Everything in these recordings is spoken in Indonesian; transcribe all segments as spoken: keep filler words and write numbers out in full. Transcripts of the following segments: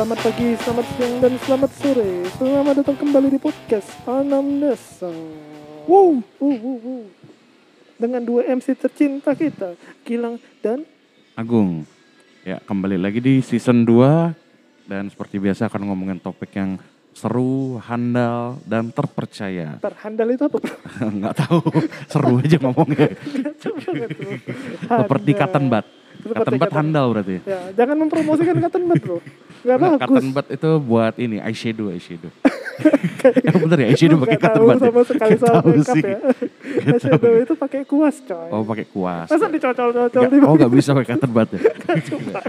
Selamat pagi, selamat siang, dan selamat sore. Selamat datang kembali di podcast Anam Desa. Wow, uh, uh, uh. Dengan dua M C tercinta kita, Gilang dan Agung. Ya, kembali lagi di season dua. Dan seperti biasa akan ngomongin topik yang seru, handal, dan terpercaya. Terhandal itu apa? Enggak tahu, seru aja ngomongnya. Seperti Kartenbat. Kartenbat handal berarti. Ya, jangan mempromosikan Kartenbat loh. Enggak bagus. Kartenbat itu buat ini eyeshadow, eyeshadow. Yang bener ya eyeshadow pakai Kartenbat. Sama sekali salah makeup ya. Eyeshadow itu pakai kuas, coy. Oh, pakai kuas. Masa dicocol-cocol di. Oh, enggak bisa pakai Kartenbat ya. Kartenbat.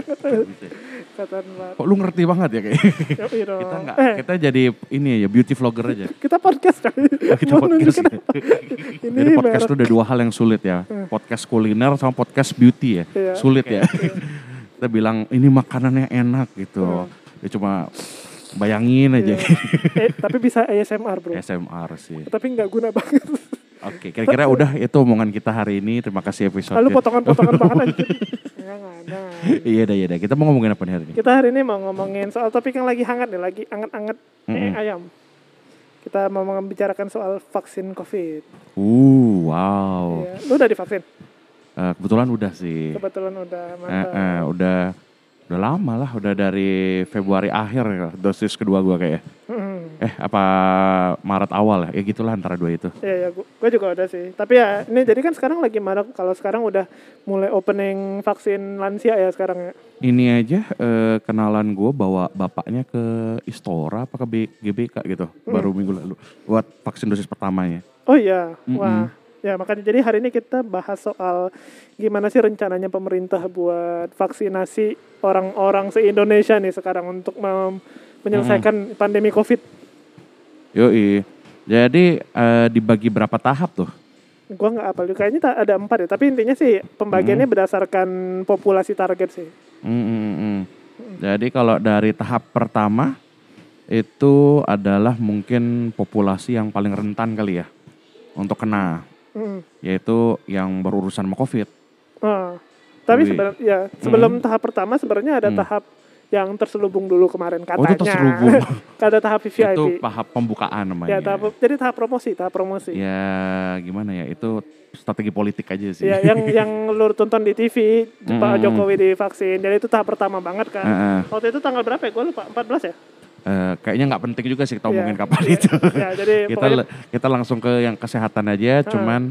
Kok lu ngerti banget ya kayak. Kita enggak, kita jadi ini ya beauty vlogger aja. Kita podcast coy. Kita podcast. Ini podcast itu ada dua hal yang sulit ya. Podcast kuliner sama podcast beauty ya. Sulit ya, kita bilang ini makanannya enak gitu, ya cuma bayangin aja. eh, tapi bisa A S M R bro. A S M R sih. Tapi nggak guna banget. Oke, kira-kira udah itu omongan kita hari ini. Terima kasih episode. Lalu potongan-potongan makanan. Iya dah, iya dah. Kita mau ngomongin apa nih hari ini? Kita hari ini mau ngomongin soal topik yang lagi hangat nih, lagi anget-anget eh, ayam. Kita mau membicarakan soal vaksin COVID. Uh, wow. Ya. Lu udah divaksin? Uh, kebetulan udah sih. Kebetulan udah, mantap. Uh, uh, udah, udah lama lah, udah dari Februari akhir dosis kedua gue kayaknya. Hmm. Eh apa Maret awal ya, ya gitulah antara dua itu. Iya, ya, gue juga udah sih. Tapi ya ini jadi kan sekarang lagi marak, kalau sekarang udah mulai opening vaksin lansia ya sekarang ya. Ini aja uh, kenalan gue bawa bapaknya ke Istora apa ke G B K gitu, hmm. baru minggu lalu buat vaksin dosis pertamanya. Oh iya, mm-mm. Wah. Ya makanya jadi hari ini kita bahas soal gimana sih rencananya pemerintah buat vaksinasi orang-orang se-Indonesia nih sekarang untuk mem- menyelesaikan hmm. pandemi COVID. Yoi, jadi uh, dibagi berapa tahap tuh? Gua nggak apal, kayaknya ada empat ya. Tapi intinya sih pembagiannya hmm. berdasarkan populasi target sih. Hmm, hmm, hmm. Hmm. Jadi kalau dari tahap pertama itu adalah mungkin populasi yang paling rentan kali ya untuk kena. Mm. Yaitu yang berurusan sama COVID. Oh, tapi sebenarnya ya, sebelum mm. tahap pertama sebenarnya ada mm. tahap yang terselubung dulu kemarin katanya. Oh, itu terselubung. Ada tahap V V I P. Itu tahap pembukaan namanya. Ya, tahap, jadi tahap promosi, tahap promosi. Ya, gimana ya? Itu strategi politik aja sih. Ya, yang yang lu tonton di T V, mm. Pak Jokowi divaksin. Jadi itu tahap pertama banget kan. Uh-uh. Waktu itu tanggal berapa ya? Gua lupa, empat belas ya? Uh, kayaknya nggak penting juga sih kita omongin yeah, kapan yeah, itu. Yeah, jadi kita pokoknya... kita langsung ke yang kesehatan aja. Hmm. Cuman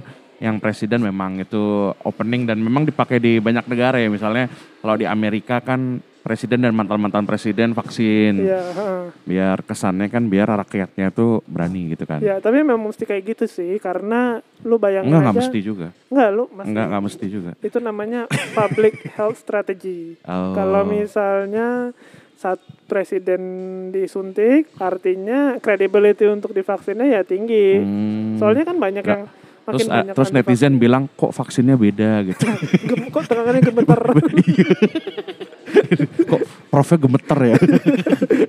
yang presiden memang itu opening dan memang dipakai di banyak negara ya. Misalnya kalau di Amerika kan presiden dan mantan-mantan presiden vaksin. Yeah, huh. Biar kesannya kan biar rakyatnya tuh berani gitu kan. Ya yeah, tapi memang mesti kayak gitu sih karena lu bayangin enggak, aja. Enggak mesti juga. Enggak lu mesti. Enggak enggak mesti juga. Itu namanya public health strategy. Oh. Kalau misalnya saat presiden disuntik artinya credibility untuk divaksinnya ya tinggi. Hmm. Soalnya kan banyak gak. Yang makin terus, banyak. Terus netizen divaksin. Bilang kok vaksinnya beda gitu. Gem- kok tangannya gemeter. Kok profnya gemeter ya.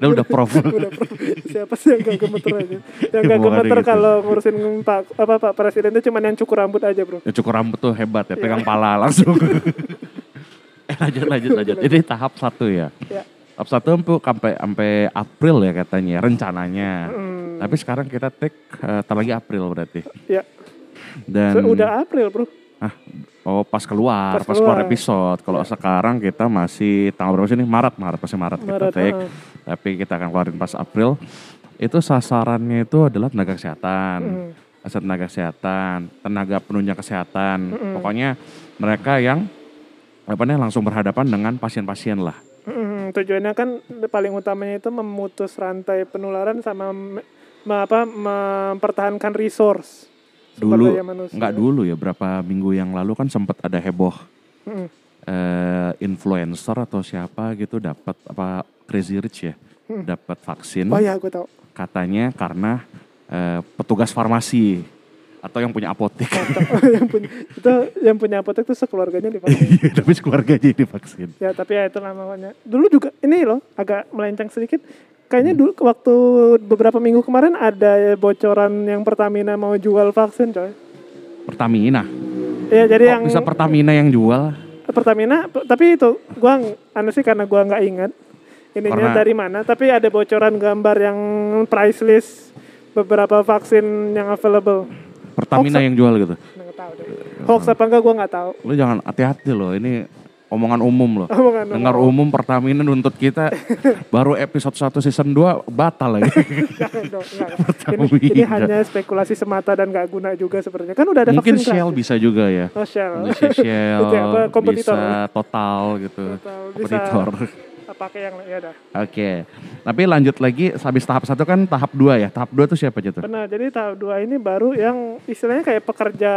Udah udah prof. Udah prof. Siapa sih yang gak gemeter aja. Yang gak gemeter gitu. Kalau ngurusin Pak apa Pak presiden itu cuma yang cukur rambut aja, Bro. Ya, cukur rambut tuh hebat ya, pegang pala langsung. eh, lanjut lanjut lanjut. Ini tahap satu ya. Ya. Tahap satu sampai sampai April ya katanya rencananya. Hmm. Tapi sekarang kita take uh, tar lagi April berarti. Ya. Dan so, udah April bro. Ah, oh pas keluar pas, pas keluar. keluar episode. Kalau ya. Sekarang kita masih tanggal berapa sih nih? Maret Maret pasti Maret, Maret kita take. Uh. Tapi kita akan keluarin pas April. Itu sasarannya itu adalah tenaga kesehatan, hmm. aset tenaga kesehatan, tenaga penunjang kesehatan. Hmm. Pokoknya mereka yang apa nih langsung berhadapan dengan pasien-pasien lah. Mm, tujuannya kan paling utamanya itu memutus rantai penularan sama me, me, apa, mempertahankan resource dulu, nggak dulu ya berapa minggu yang lalu kan sempat ada heboh mm. uh, influencer atau siapa gitu dapat apa Crazy Rich ya mm. dapat vaksin. Oh ya, gue tahu. Katanya karena uh, petugas farmasi atau yang punya apotek. yang punya itu yang punya apotek itu sekeluarganya divaksin. Iya, tapi sekeluarganya divaksin. Ya, tapi ya itu namanya. Dulu juga ini loh, agak melenceng sedikit. Kayaknya dulu waktu beberapa minggu kemarin ada bocoran yang Pertamina mau jual vaksin, coy. Pertamina. Iya, jadi oh, yang bisa Pertamina yang jual. Pertamina, tapi itu gua aneh sih karena gua enggak ingat. ininya dari mana, tapi ada bocoran gambar yang price list beberapa vaksin yang available. Pertamina hoax yang jual gitu. Nggak tahu deh. Hoax apa enggak gue nggak tahu. Lu jangan, hati-hati loh, ini omongan umum loh. Omongan dengar umum. umum Pertamina nuntut kita baru episode satu season dua batal lagi. ini, ini hanya spekulasi semata dan gak guna juga sebenarnya. Kan udah ada mungkin vaksin Shell gratis. Bisa juga ya. Oh Shell. Shell bisa total gitu. Total, kompetitor. Bisa pakai yang ya dah. Oke. Okay. Tapi lanjut lagi habis tahap satu kan tahap dua ya. Tahap dua tuh siapa aja tuh? Benar. Jadi tahap dua ini baru yang istilahnya kayak pekerja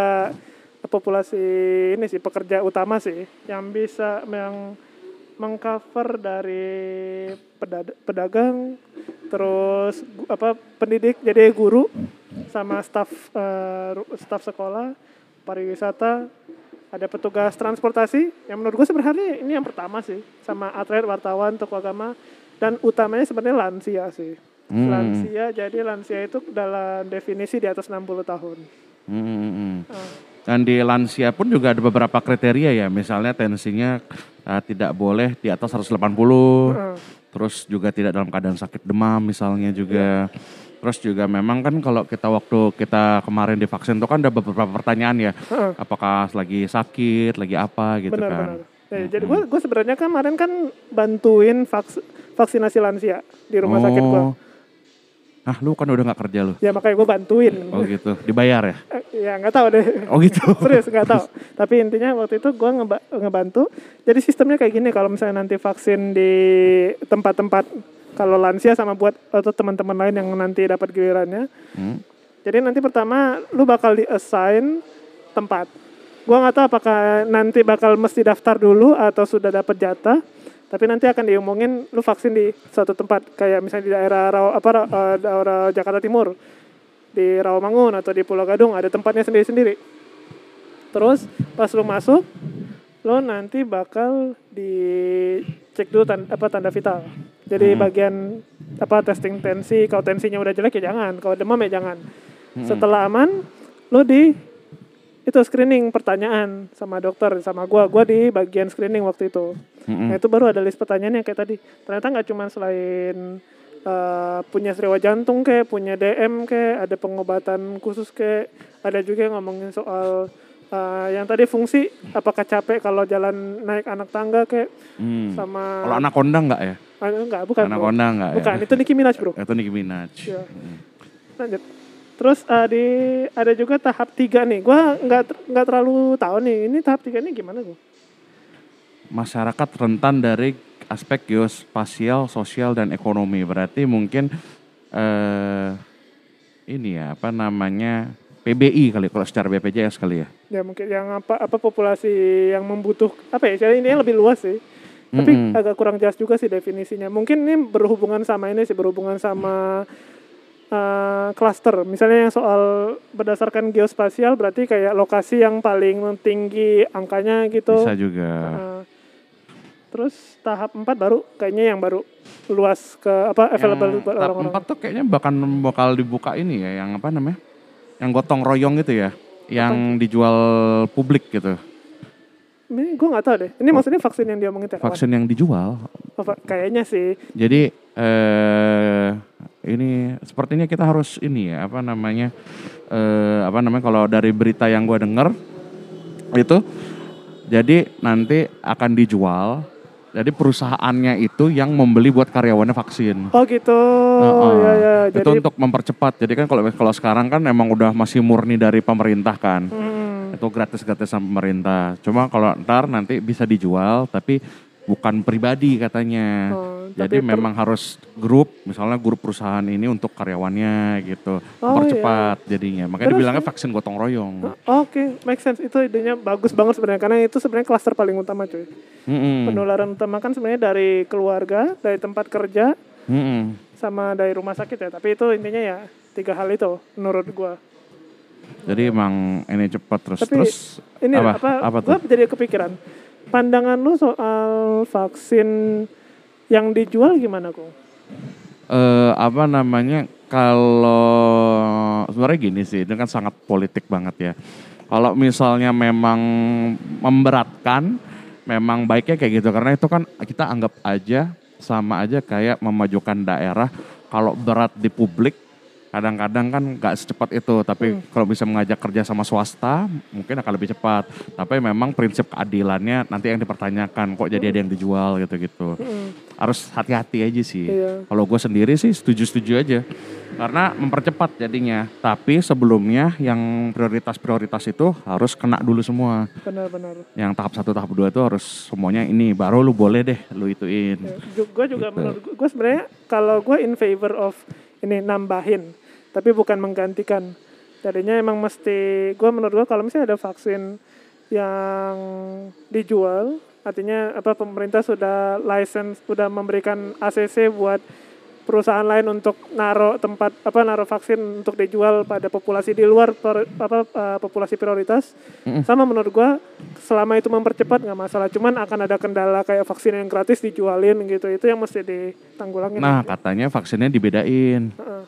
populasi ini sih, pekerja utama sih yang bisa yang mengcover dari pedagang, terus apa pendidik jadi guru sama staf uh, staf sekolah, pariwisata, ada petugas transportasi yang menurut gue sebenarnya ini yang pertama sih, sama atlet, wartawan, tokoh agama, dan utamanya sebenarnya lansia sih. Hmm. Lansia, jadi lansia itu dalam definisi di atas enam puluh tahun. Hmm. Uh. Dan di lansia pun juga ada beberapa kriteria ya, misalnya tensinya uh, tidak boleh di atas seratus delapan puluh, uh. terus juga tidak dalam keadaan sakit demam misalnya juga. Yeah. Terus juga memang kan kalau kita waktu kita kemarin divaksin itu kan ada beberapa pertanyaan ya, uh. apakah lagi sakit, lagi apa gitu. Benar, kan. Benar. Ya, hmm. Jadi gue gue sebenarnya kemarin kan bantuin vaks, vaksinasi lansia di rumah oh. sakit gue. Ah, lu kan udah nggak kerja lu. Ya makanya gue bantuin. Oh gitu, dibayar ya? Ya nggak tahu deh. Oh gitu. Serius nggak tahu. Tapi intinya waktu itu gue ngeba- ngebantu. Jadi sistemnya kayak gini, kalau misalnya nanti vaksin di tempat-tempat kalau lansia sama buat atau teman-teman lain yang nanti dapat gilirannya. Hmm. Jadi nanti pertama lu bakal di-assign tempat. Gue nggak tahu apakah nanti bakal mesti daftar dulu atau sudah dapat jatah. Tapi nanti akan diumumin lu vaksin di suatu tempat, kayak misalnya di daerah apa daerah Jakarta Timur, di Rawamangun atau di Pulau Gadung, ada tempatnya sendiri-sendiri. Terus pas lu masuk, lu nanti bakal dicek dulu tanda, apa tanda vital. Jadi bagian apa testing tensi, kalau tensinya udah jelek ya jangan, kalau demam ya jangan. Setelah aman, lu di itu screening pertanyaan sama dokter, sama gue, gue di bagian screening waktu itu. Mm-hmm. Nah itu baru ada list pertanyaan yang kayak tadi. Ternyata nggak cuma selain uh, punya riwayat jantung kayak, punya D M kayak, ada pengobatan khusus kayak, ada juga yang ngomongin soal uh, yang tadi fungsi, apakah capek kalau jalan naik anak tangga kayak, mm. sama. Kalau anak kondang nggak ya? Nggak, bukan. Anak kondang nggak ya? Bukan, itu Nicki Minaj bro. Itu Nicki Minaj. Ya. Lanjut. Terus uh, di, ada juga tahap tiga nih. Gue nggak nggak terlalu tahu nih. Ini tahap tiga ini gimana gue? Masyarakat rentan dari aspek geospasial, sosial dan ekonomi. Berarti mungkin uh, ini ya apa namanya P B I kali kalau secara B P J S kali ya. Ya mungkin yang apa apa populasi yang membutuhkan apa ya? Jadi ini lebih luas sih. Mm-hmm. Tapi agak kurang jelas juga sih definisinya. Mungkin ini berhubungan sama ini sih berhubungan sama klaster, uh, misalnya yang soal berdasarkan geospasial berarti kayak lokasi yang paling tinggi angkanya gitu. Bisa juga. Uh, terus tahap empat baru kayaknya yang baru luas ke apa available buat orang-orang. Tahap empat tuh kayaknya bahkan bakal dibuka ini ya, yang apa namanya? Yang gotong royong gitu ya, yang apa? Dijual publik gitu. Ini gue nggak tahu deh. Ini oh. maksudnya vaksin yang diomongin tadi. Vaksin yang dijual. Oh, kayaknya sih. Jadi eh, ini sepertinya kita harus ini ya apa namanya eh, apa namanya kalau dari berita yang gue dengar itu, jadi nanti akan dijual. Jadi perusahaannya itu yang membeli buat karyawannya vaksin. Oh gitu. Uh-uh. Ya, ya. Jadi, itu untuk mempercepat. Jadi kan kalau kalau sekarang kan emang udah masih murni dari pemerintah kan. Hmm. Itu gratis-gratis sama pemerintah. Cuma kalau ntar nanti bisa dijual, tapi bukan pribadi katanya. Oh, jadi per- memang harus grup, misalnya grup perusahaan ini untuk karyawannya gitu. Oh, percepat iya. jadinya. Makanya terus, dibilangnya vaksin gotong royong. Oh, Oke, okay. Make sense. Itu idenya bagus banget sebenarnya. Karena itu sebenarnya klaster paling utama cuy. Mm-hmm. Penularan utama kan sebenarnya dari keluarga, dari tempat kerja, mm-hmm. sama dari rumah sakit ya. Tapi itu intinya ya tiga hal itu menurut gue. Jadi emang ini cepat terus. Tapi terus ini apa? apa, apa gue jadi kepikiran. Pandangan lu soal vaksin yang dijual gimana kok? Uh, apa namanya? Kalau sebenarnya gini sih, itu kan sangat politik banget ya. Kalau misalnya memang memberatkan, memang baiknya kayak gitu. Karena itu kan kita anggap aja sama aja kayak memajukan daerah. Kalau berat di publik, kadang-kadang kan gak secepat itu. Tapi hmm. kalau bisa mengajak kerja sama swasta, mungkin akan lebih cepat. Tapi memang prinsip keadilannya nanti yang dipertanyakan. Kok jadi hmm. ada yang dijual gitu-gitu. Hmm. Harus hati-hati aja sih. Iya. Kalau gue sendiri sih setuju-setuju aja. Karena mempercepat jadinya. Tapi sebelumnya yang prioritas-prioritas itu harus kena dulu semua. Benar-benar. Yang tahap satu, tahap dua itu harus semuanya ini. Baru lu boleh deh lu ituin. Ya. Gue juga gitu. Menurut gue sebenarnya kalau gue in favor of ini nambahin. Tapi bukan menggantikan. Tadinya emang mesti, gue menurut gue kalau misalnya ada vaksin yang dijual, artinya apa pemerintah sudah license, sudah memberikan A C C buat perusahaan lain untuk naruh tempat apa naruh vaksin untuk dijual pada populasi di luar per, apa uh, populasi prioritas. Mm-hmm. Sama menurut gue selama itu mempercepat nggak masalah. Cuman akan ada kendala kayak vaksin yang gratis dijualin gitu, itu yang mesti ditanggulangin. Nah nanti. Katanya vaksinnya dibedain. Uh-uh.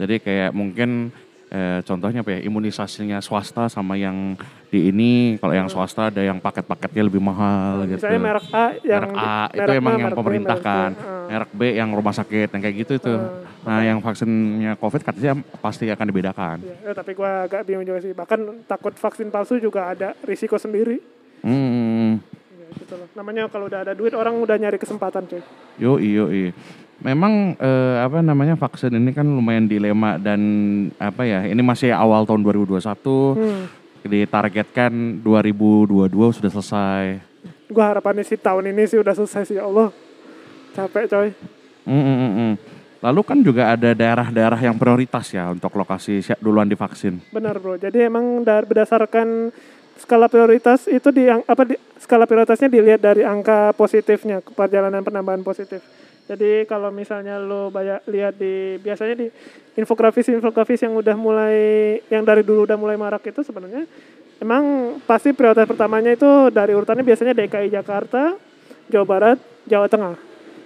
Jadi kayak mungkin eh, contohnya apa ya, imunisasinya swasta sama yang di ini, kalau yang swasta ada yang paket-paketnya lebih mahal gitu. Misalnya merek A yang merek A di, itu merek emang A, yang pemerintah kan. Merek B yang rumah sakit yang kayak gitu itu. Uh, nah, okay. Yang vaksinnya Covid katanya pasti akan dibedakan. Ya, tapi gua agak bingung juga sih. Bahkan takut vaksin palsu juga ada risiko sendiri. Hmm. Ya, gitu loh. Namanya kalau udah ada duit orang udah nyari kesempatan, cuy. Yo, iyo, iyo. Memang eh, apa namanya vaksin ini kan lumayan dilema dan apa ya, ini masih awal tahun dua ribu dua puluh satu, hmm. ditargetkan dua ribu dua puluh dua sudah selesai. Gue harapannya sih tahun ini sih udah selesai sih, ya Allah capek coy. Mm, mm, mm. Lalu kan juga ada daerah-daerah yang prioritas ya untuk lokasi duluan divaksin. Benar bro, jadi emang berdasarkan skala prioritas itu di apa di, skala prioritasnya dilihat dari angka positifnya, perjalanan penambahan positif. Jadi kalau misalnya lo banyak lihat di biasanya di infografis-infografis yang udah mulai yang dari dulu udah mulai marak itu sebenarnya emang pasti prioritas pertamanya itu dari urutannya biasanya D K I Jakarta, Jawa Barat, Jawa Tengah.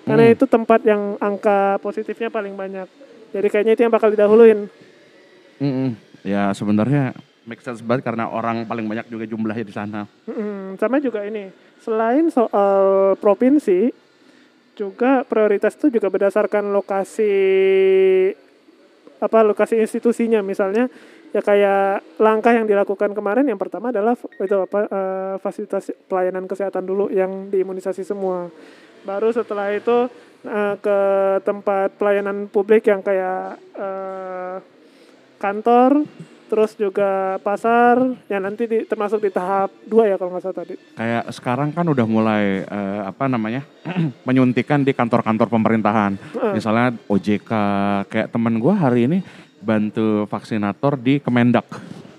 Karena hmm. itu tempat yang angka positifnya paling banyak. Jadi kayaknya itu yang bakal didahuluin. Hmm, ya sebenarnya make sense banget karena orang paling banyak juga jumlahnya di sana. Mm-hmm. Sama juga ini, selain soal provinsi, juga prioritas itu juga berdasarkan lokasi apa lokasi institusinya, misalnya ya kayak langkah yang dilakukan kemarin yang pertama adalah itu apa uh, fasilitas pelayanan kesehatan dulu yang diimunisasi semua. Baru setelah itu uh, ke tempat pelayanan publik yang kayak uh, kantor. Terus juga pasar, ya nanti di, termasuk di tahap dua ya kalau nggak salah tadi. Kayak sekarang kan udah mulai eh, apa namanya menyuntikan di kantor-kantor pemerintahan. Uh. Misalnya O J K, kayak temen gue hari ini bantu vaksinator di Kemendak.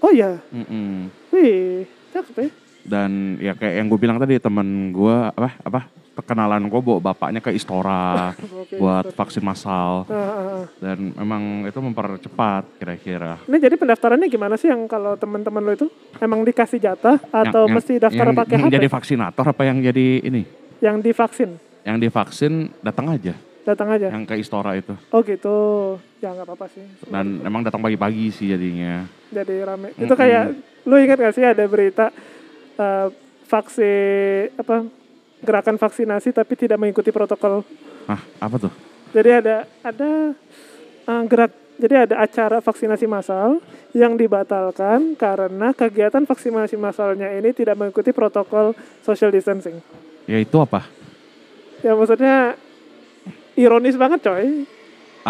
Oh iya? Mm-mm. Wih, cakep ya. Dan ya kayak yang gue bilang tadi temen gue, apa, apa kenalan gue bawa bapaknya ke Istora okay, buat Istora. Vaksin massal. Uh, uh, uh. Dan memang itu mempercepat kira-kira. Ini jadi pendaftarannya gimana sih yang kalau teman-teman lo itu emang dikasih jatah atau yang, mesti daftar yang, pakai H P? Yang jadi vaksinator apa yang jadi ini? Yang divaksin? Yang divaksin datang aja. Datang aja? Yang ke Istora itu. Oh gitu, ya gak apa-apa sih. Dan emang datang pagi-pagi sih jadinya. Jadi rame. Mm-hmm. Itu kayak, lo ingat gak sih ada berita uh, vaksin, apa, gerakan vaksinasi tapi tidak mengikuti protokol. Ah, apa tuh? Jadi ada ada uh, gerak jadi ada acara vaksinasi massal yang dibatalkan karena kegiatan vaksinasi massalnya ini tidak mengikuti protokol social distancing. Ya itu apa? Ya maksudnya ironis banget coy.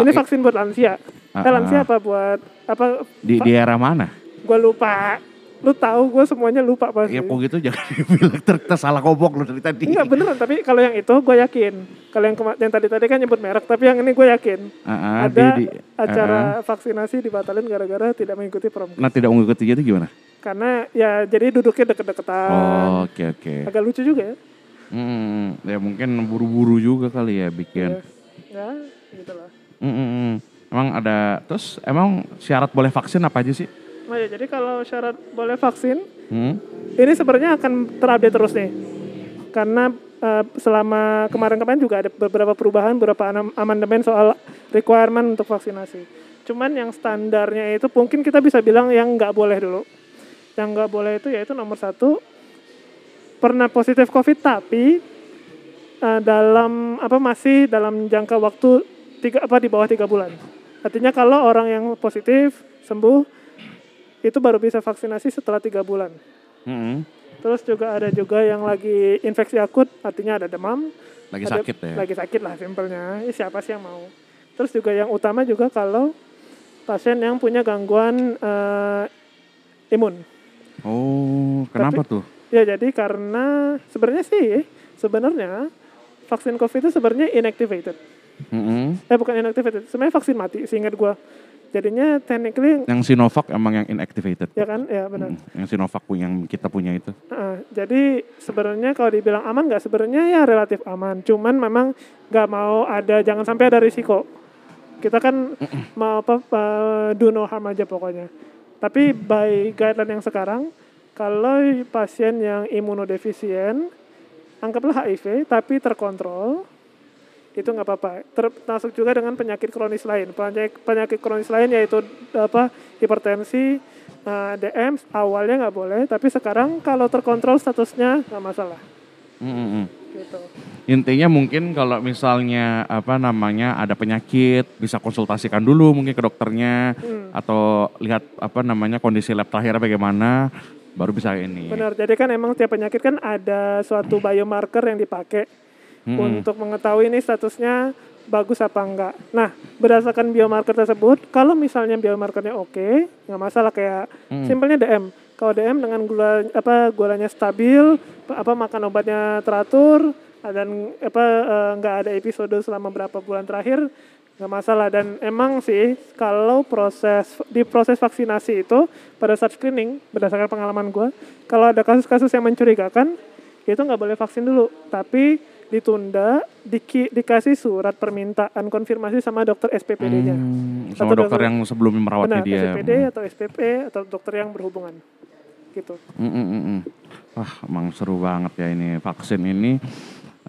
Ah, ini vaksin buat lansia. Ah, eh lansia ah, apa buat apa di di daerah mana? Gua lupa. Lu tahu gue semuanya lupa pasti. Ya kok gitu jangan dibilang tersalah ngomong lu dari tadi. Enggak beneran, tapi kalau yang itu gue yakin. Kalau yang kema- yang tadi-tadi kan nyebut merek, tapi yang ini gue yakin. Uh-huh, ada di, di, acara uh-huh. vaksinasi dibatalin gara-gara tidak mengikuti promkes. Nah tidak mengikuti itu gimana? Karena ya jadi duduknya deket-deketan. Oh oke okay, oke. Okay. Agak lucu juga ya. Hmm, ya mungkin buru-buru juga kali ya bikin. Ya, ya gitu lah. Hmm, emang ada, terus emang syarat boleh vaksin apa aja sih? Nah, ya, jadi kalau syarat boleh vaksin, hmm? ini sebenarnya akan terupdate terus nih. Karena uh, selama kemarin-kemarin juga ada beberapa perubahan, beberapa amandemen soal requirement untuk vaksinasi. Cuman yang standarnya itu mungkin kita bisa bilang yang nggak boleh dulu. Yang nggak boleh itu yaitu nomor satu, pernah positif COVID tapi uh, dalam apa masih dalam jangka waktu tiga apa di bawah tiga bulan. Artinya kalau orang yang positif sembuh itu baru bisa vaksinasi setelah tiga bulan. Mm-hmm. Terus juga ada juga yang lagi infeksi akut, artinya ada demam, lagi ada, sakit ya. Lagi sakit lah simpelnya. Eh, siapa sih yang mau? Terus juga yang utama juga kalau pasien yang punya gangguan uh, imun. Oh, kenapa Tapi, tuh? Ya jadi karena sebenarnya sih sebenarnya vaksin COVID itu sebenarnya inactivated. Mm-hmm. Eh bukan inactivated, sebenarnya vaksin mati seingat gue. Jadinya technically yang Sinovac emang yang inactivated. Ya kan, ya benar. Mm, yang Sinovac yang kita punya itu. Uh, jadi sebenarnya kalau dibilang aman nggak, sebenarnya ya relatif aman. Cuman memang nggak mau ada, jangan sampai ada risiko. Kita kan Mm-mm. mau apa uh, do no harm aja pokoknya. Tapi by guideline yang sekarang, kalau pasien yang imunodefisien, anggaplah H I V tapi terkontrol, itu nggak apa-apa. Termasuk juga dengan penyakit kronis lain. Penyakit, penyakit kronis lain yaitu apa hipertensi, uh, D M awalnya nggak boleh, tapi sekarang kalau terkontrol statusnya nggak masalah. Mm-hmm. Gitu. Intinya mungkin kalau misalnya apa namanya ada penyakit bisa konsultasikan dulu mungkin ke dokternya mm. atau lihat apa namanya kondisi lab terakhir bagaimana. Baru bisa ini. Benar, jadi kan emang tiap penyakit kan ada suatu biomarker yang dipakai hmm. untuk mengetahui ini statusnya bagus apa enggak. Nah, berdasarkan biomarker tersebut, kalau misalnya biomarkernya oke, nggak masalah kayak hmm. simpelnya D M. Kalau D M dengan gula apa gulanya stabil, apa makan obatnya teratur, dan apa nggak ada episode selama berapa bulan terakhir, nggak masalah. Dan emang sih kalau proses di proses vaksinasi itu pada saat screening berdasarkan pengalaman gue, kalau ada kasus-kasus yang mencurigakan itu nggak boleh vaksin dulu, tapi ditunda, di, dikasih surat permintaan konfirmasi sama dokter S P P D-nya hmm, sama dokter, dokter yang sebelumnya merawat benar, dia S P D atau S P P atau dokter yang berhubungan gitu. hmm, hmm, hmm. Wah emang seru banget ya ini vaksin ini.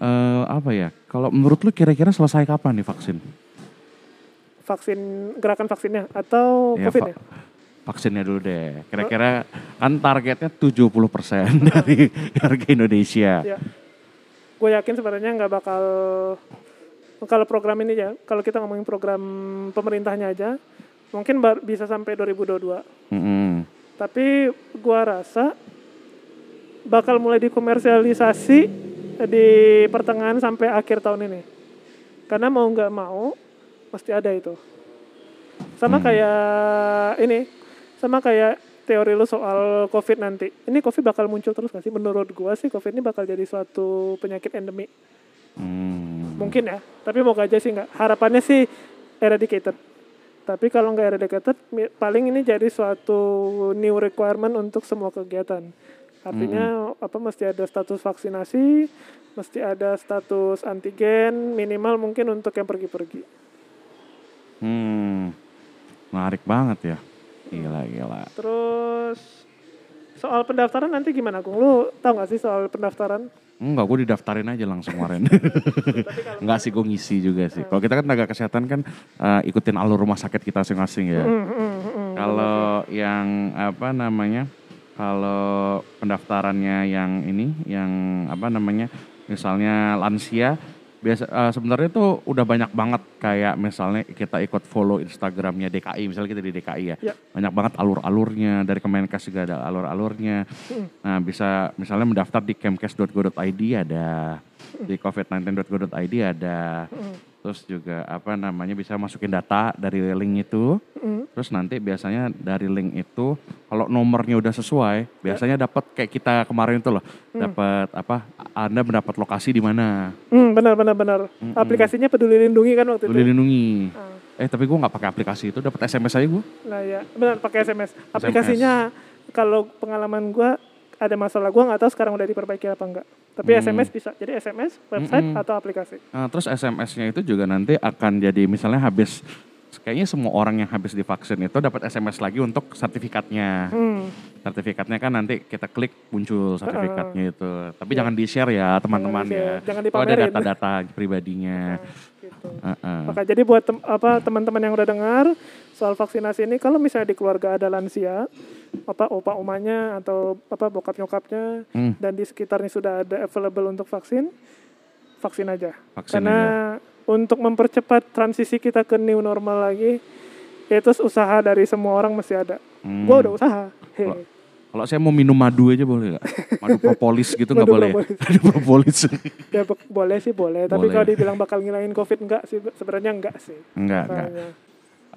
uh, apa ya kalau menurut lu kira-kira selesai kapan nih vaksin? Vaksin gerakan vaksinnya atau ya, COVID ya? Vaksinnya dulu deh. Kira-kira kan targetnya tujuh puluh persen dari harga Indonesia. Ya. Gue yakin sebenarnya nggak bakal, kalau program ini ya, kalau kita ngomongin program pemerintahnya aja, mungkin bisa sampai dua ribu dua puluh dua. Mm-hmm. Tapi gue rasa bakal mulai dikomersialisasi di pertengahan sampai akhir tahun ini. Karena mau nggak mau, pasti ada itu. Sama hmm. kayak ini, sama kayak teori lu soal COVID nanti. Ini COVID bakal muncul terus gak sih? Menurut gua sih COVID ini bakal jadi suatu penyakit endemi. Hmm. Mungkin ya, tapi mau aja sih enggak. Harapannya sih eradicated. Tapi kalau enggak eradicated, paling ini jadi suatu new requirement untuk semua kegiatan. Artinya hmm. apa mesti ada status vaksinasi, mesti ada status antigen, minimal mungkin untuk yang pergi-pergi. Hmm, menarik banget ya. Gila, gila. Terus soal pendaftaran nanti gimana, Gung? Lu tau gak sih soal pendaftaran? Enggak, gue didaftarin aja langsung kemarin. Enggak sih, gue ngisi juga sih. Kalau kita kan tenaga kesehatan kan uh, ikutin alur rumah sakit kita masing-masing ya. Mm, mm, mm, kalau mm. yang apa namanya, kalau pendaftarannya yang ini, yang apa namanya, misalnya lansia. Biasa uh, sebenarnya tuh udah banyak banget kayak misalnya kita ikut follow Instagramnya D K I, misalnya kita di D K I ya, ya. Banyak banget alur-alurnya, dari Kemenkes juga ada alur-alurnya. Mm. Nah bisa misalnya mendaftar di kemkes dot go dot i d ada, mm. di covid sembilan belas dot go dot i d ada, mm. terus juga apa namanya bisa masukin data dari link itu, mm. terus nanti biasanya dari link itu kalau nomornya udah sesuai, biasanya dapat kayak kita kemarin itu loh, mm. dapat apa? Anda mendapat lokasi di mana? Hmm, benar benar benar. Mm-mm. Aplikasinya Peduli Lindungi kan waktu itu. Peduli Lindungi. Ah. Eh tapi gue nggak pakai aplikasi itu, dapat S M S aja gue. Nah ya, benar pakai S M S. Aplikasinya kalau pengalaman gue ada masalah, gue nggak tahu sekarang udah diperbaiki apa enggak. Tapi hmm. S M S bisa, jadi S M S, website hmm. atau aplikasi. Nah, terus S M S-nya itu juga nanti akan jadi misalnya habis, kayaknya semua orang yang habis divaksin itu dapat S M S lagi untuk sertifikatnya. Hmm. Sertifikatnya kan nanti kita klik muncul sertifikatnya uh, itu. Tapi yeah. jangan di-share ya teman-teman ya. Jangan dipamerin. Kalau ada data-data pribadinya. Nah, gitu. uh, uh. Maka jadi buat tem- apa, teman-teman yang udah dengar soal vaksinasi ini, kalau misalnya di keluarga ada lansia, apa opa omanya atau apa bokap nyokapnya hmm. dan di sekitarnya sudah ada available untuk vaksin, vaksin aja. Vaksin Karena aja. Untuk mempercepat transisi kita ke new normal lagi, ya terus usaha dari semua orang mesti ada. Hmm. Gue udah usaha. Kalau saya mau minum madu aja boleh nggak? Madu propolis gitu nggak boleh? Propolis. Ya? Madu propolis. Ya, be- boleh sih boleh. Tapi boleh. Kalau dibilang bakal ngilangin COVID enggak sih? Sebenarnya enggak sih. Enggak. enggak.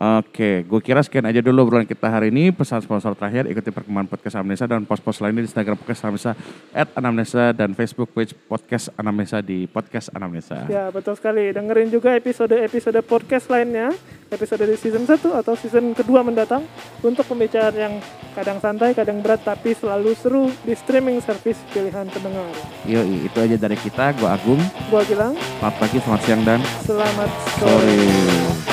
Oke, gue kira sekian aja dulu obrolan kita hari ini. Pesan sponsor terakhir, ikuti perkembangan podcast Anam Desa dan post-post lainnya di Instagram podcast Anam Desa et anam desa dan Facebook page podcast Anam Desa di podcast Anam Desa. Ya, betul sekali. Dengerin juga episode-episode podcast lainnya, episode di season satu atau season kedua mendatang untuk pembicaraan yang kadang santai, kadang berat tapi selalu seru di streaming service pilihan pendengar. Yoi, itu aja dari kita. Gue Agung. Gue Gilang. Selamat pagi, selamat siang dan selamat sore. sore.